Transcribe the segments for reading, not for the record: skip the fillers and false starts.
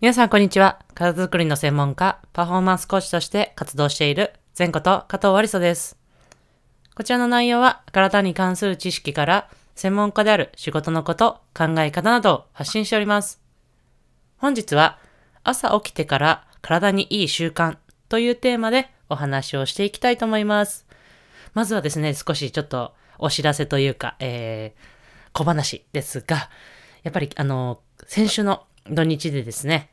皆さんこんにちは。体づくりの専門家、パフォーマンスコーチとして活動している前こと加藤有素です。こちらの内容は体に関する知識から専門家である仕事のこと、考え方などを発信しております。本日は朝起きてから体にいい習慣というテーマでお話をしていきたいと思います。まずはですね、少しちょっとお知らせというか、小話ですが、やっぱり先週の土日でですね、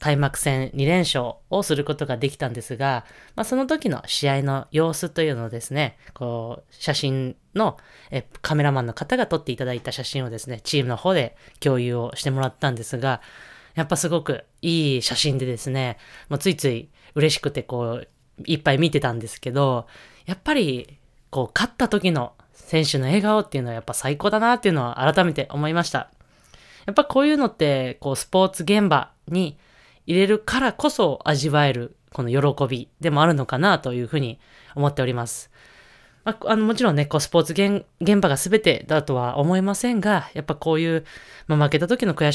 開幕戦2連勝をすることができたんですが、その時の試合の様子というのをですね、こう、写真のカメラマンの方が撮っていただいた写真をですね、チームの方で共有をしてもらったんですが、やっぱすごくいい写真でですね、もうついつい嬉しくてこう、いっぱい見てたんですけど、やっぱりこう、勝った時の選手の笑顔っていうのはやっぱ最高だなっていうのは改めて思いました。やっぱこういうのってこうスポーツ現場に入れるからこそ味わえるこの喜びでもあるのかなというふうに思っております。もちろんね、こうスポーツ現場が全てだとは思いませんが、やっぱこういう、負けた時の悔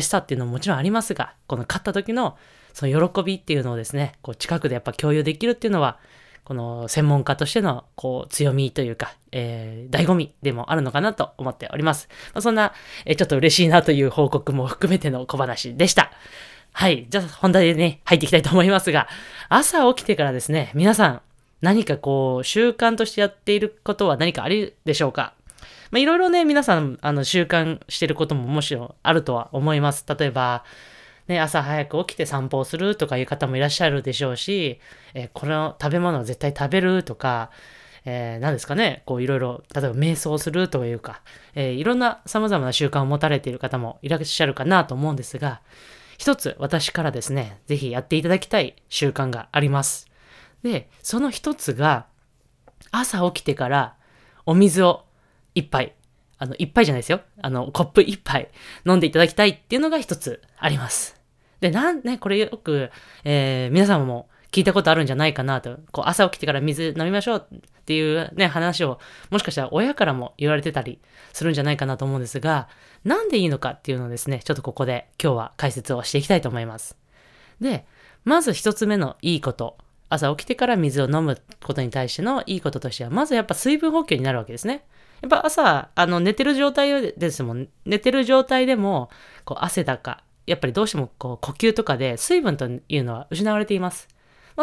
しさっていうのももちろんありますが、この勝った時のその喜びっていうのをですね、こう近くでやっぱ共有できるっていうのは、この専門家としてのこう強みというか、醍醐味でもあるのかなと思っております。そんな、ちょっと嬉しいなという報告も含めての小話でした。はい。じゃあ本題でね、入っていきたいと思いますが、朝起きてからですね、皆さん何かこう習慣としてやっていることは何かあるでしょうか？いろいろね、皆さん習慣してることももちろんあるとは思います。例えば、朝早く起きて散歩をするとかいう方もいらっしゃるでしょうし、この食べ物は絶対食べるとか、何ですかね、こういろいろ、例えば瞑想するというか、いろんな様々な習慣を持たれている方もいらっしゃるかなと思うんですが、一つ私からですね、ぜひやっていただきたい習慣があります。で、その一つが、朝起きてからお水を一杯、一杯じゃないですよ。コップ一杯飲んでいただきたいっていうのが一つあります。で、これよく、皆さんも聞いたことあるんじゃないかなと、こう朝起きてから水飲みましょうっていうね、話を、もしかしたら親からも言われてたりするんじゃないかなと思うんですが、なんでいいのかっていうのをですね、ちょっとここで今日は解説をしていきたいと思います。で、まず一つ目のいいこと。朝起きてから水を飲むことに対してのいいこととしては、まずやっぱ水分補給になるわけですね。やっぱ朝、寝てる状態ですもん、寝てる状態でも、こう汗だか、やっぱりどうしてもこう呼吸とかで水分というのは失われています。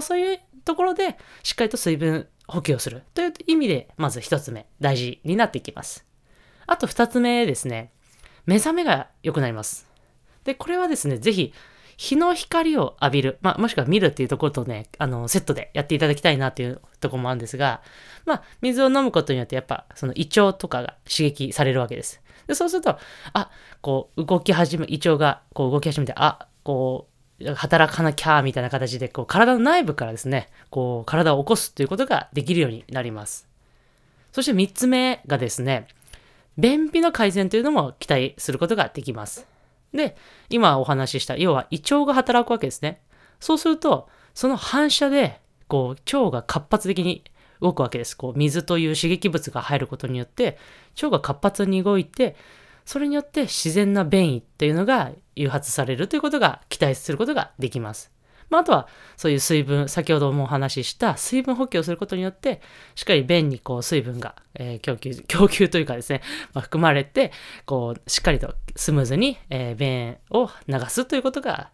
そういうところでしっかりと水分補給をするという意味で、まず一つ目、大事になっていきます。あと二つ目ですね、目覚めが良くなります。で、これはですね、ぜひ日の光を浴びる、もしくは見るっていうところとね、セットでやっていただきたいなというところもあるんですが、水を飲むことによってやっぱその胃腸とかが刺激されるわけです。で、そうすると、胃腸がこう動き始めて、こう、働かなきゃ、みたいな形で、こう、体の内部からですね、こう、体を起こすということができるようになります。そして3つ目がですね、便秘の改善というのも期待することができます。で、今お話しした、要は胃腸が働くわけですね。そうすると、その反射で、こう、腸が活発的に動くわけです。こう水という刺激物が入ることによって腸が活発に動いて、それによって自然な便意というのが誘発されるということが期待することができます。あとはそういう水分、先ほどもお話しした水分補給をすることによってしっかり便にこう水分が、供給というかですね、含まれてこうしっかりとスムーズに、便を流すということが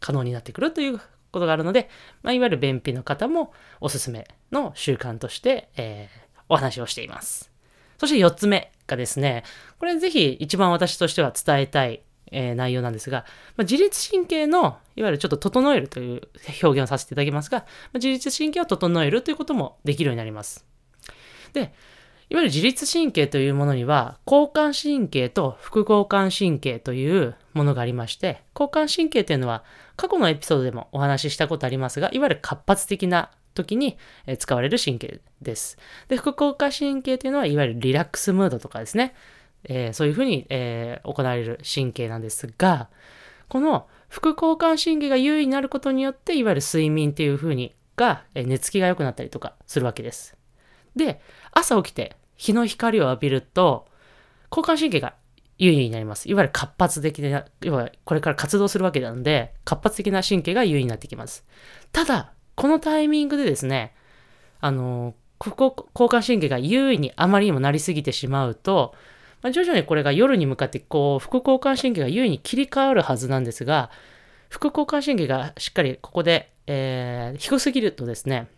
可能になってくるということがあるので、いわゆる便秘の方もおすすめの習慣として、お話をしています。そして4つ目がですね、これぜひ一番私としては伝えたい、内容なんですが、自律神経のいわゆるちょっと整えるという表現をさせていただきますが、自律神経を整えるということもできるようになります。で、いわゆる自律神経というものには交感神経と副交感神経というものがありまして、交感神経というのは過去のエピソードでもお話ししたことありますが、いわゆる活発的な時に使われる神経です。で、副交感神経というのはいわゆるリラックスムードとかですね、そういうふうに、行われる神経なんですが、この副交感神経が優位になることによって、いわゆる睡眠というふうにが、寝つきが良くなったりとかするわけです。で、朝起きて日の光を浴びると、交感神経が優位になります。いわゆる活発的な、要はこれから活動するわけなので、活発的な神経が優位になってきます。ただ、このタイミングでですね、交感神経が優位にあまりにもなりすぎてしまうと、徐々にこれが夜に向かって副交感神経が優位に切り替わるはずなんですが、副交感神経がしっかりここで、低すぎるとですね、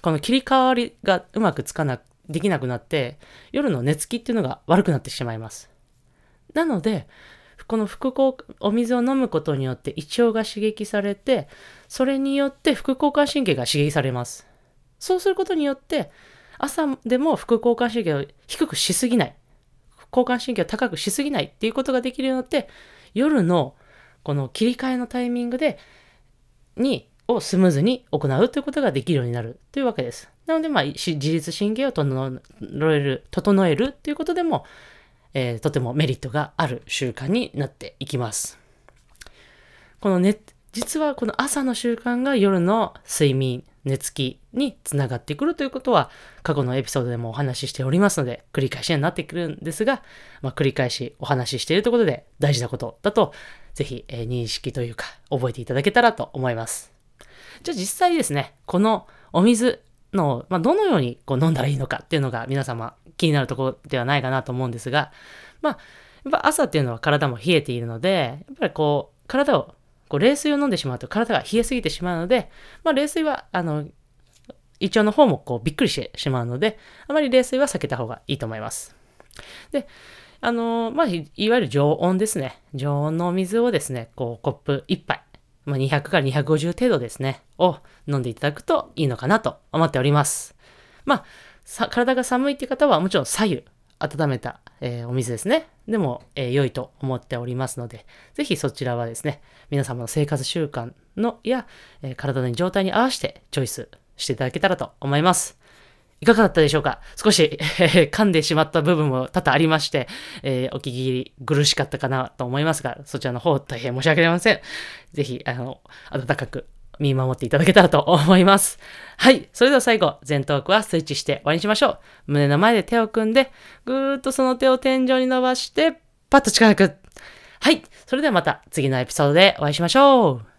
この切り替わりがうまくできなくなって、夜の寝つきっていうのが悪くなってしまいます。なので、このお水を飲むことによって胃腸が刺激されて、それによって副交感神経が刺激されます。そうすることによって、朝でも副交感神経を低くしすぎない。交感神経を高くしすぎないっていうことができるようになって、夜のこの切り替えのタイミングをスムーズに行うということができるようになるというわけです。なので、自律神経を整えるということでも、とてもメリットがある習慣になっていきます。実はこの朝の習慣が夜の睡眠、寝つきにつながってくるということは過去のエピソードでもお話ししておりますので、繰り返しになってくるんですが、繰り返しお話ししているということで大事なことだとぜひ、認識というか覚えていただけたらと思います。じゃあ実際ですね、このお水の、どのように飲んだらいいのかっていうのが皆様気になるところではないかなと思うんですが、やっぱ朝っていうのは体も冷えているので、やっぱり体を冷水を飲んでしまうと体が冷えすぎてしまうので、冷水は胃腸の方もびっくりしてしまうので、あまり冷水は避けた方がいいと思います。で、いわゆる常温ですね。常温のお水をですね、コップ1杯、200から250程度ですね、を飲んでいただくといいのかなと思っております。体が寒いっていう方はもちろん白湯、温めた、お水ですね。でも、良いと思っておりますので、ぜひそちらはですね、皆様の生活習慣体の状態に合わせてチョイスしていただけたらと思います。いかがだったでしょうか？少し、噛んでしまった部分も多々ありまして、お聞き苦しかったかなと思いますが、そちらの方大変申し訳ありません。ぜひ、温かく見守っていただけたらと思います。はい。それでは最後、前頭腔はスイッチして終わりにしましょう。胸の前で手を組んで、ぐーっとその手を天井に伸ばして、パッと力抜く。はい。それではまた次のエピソードでお会いしましょう。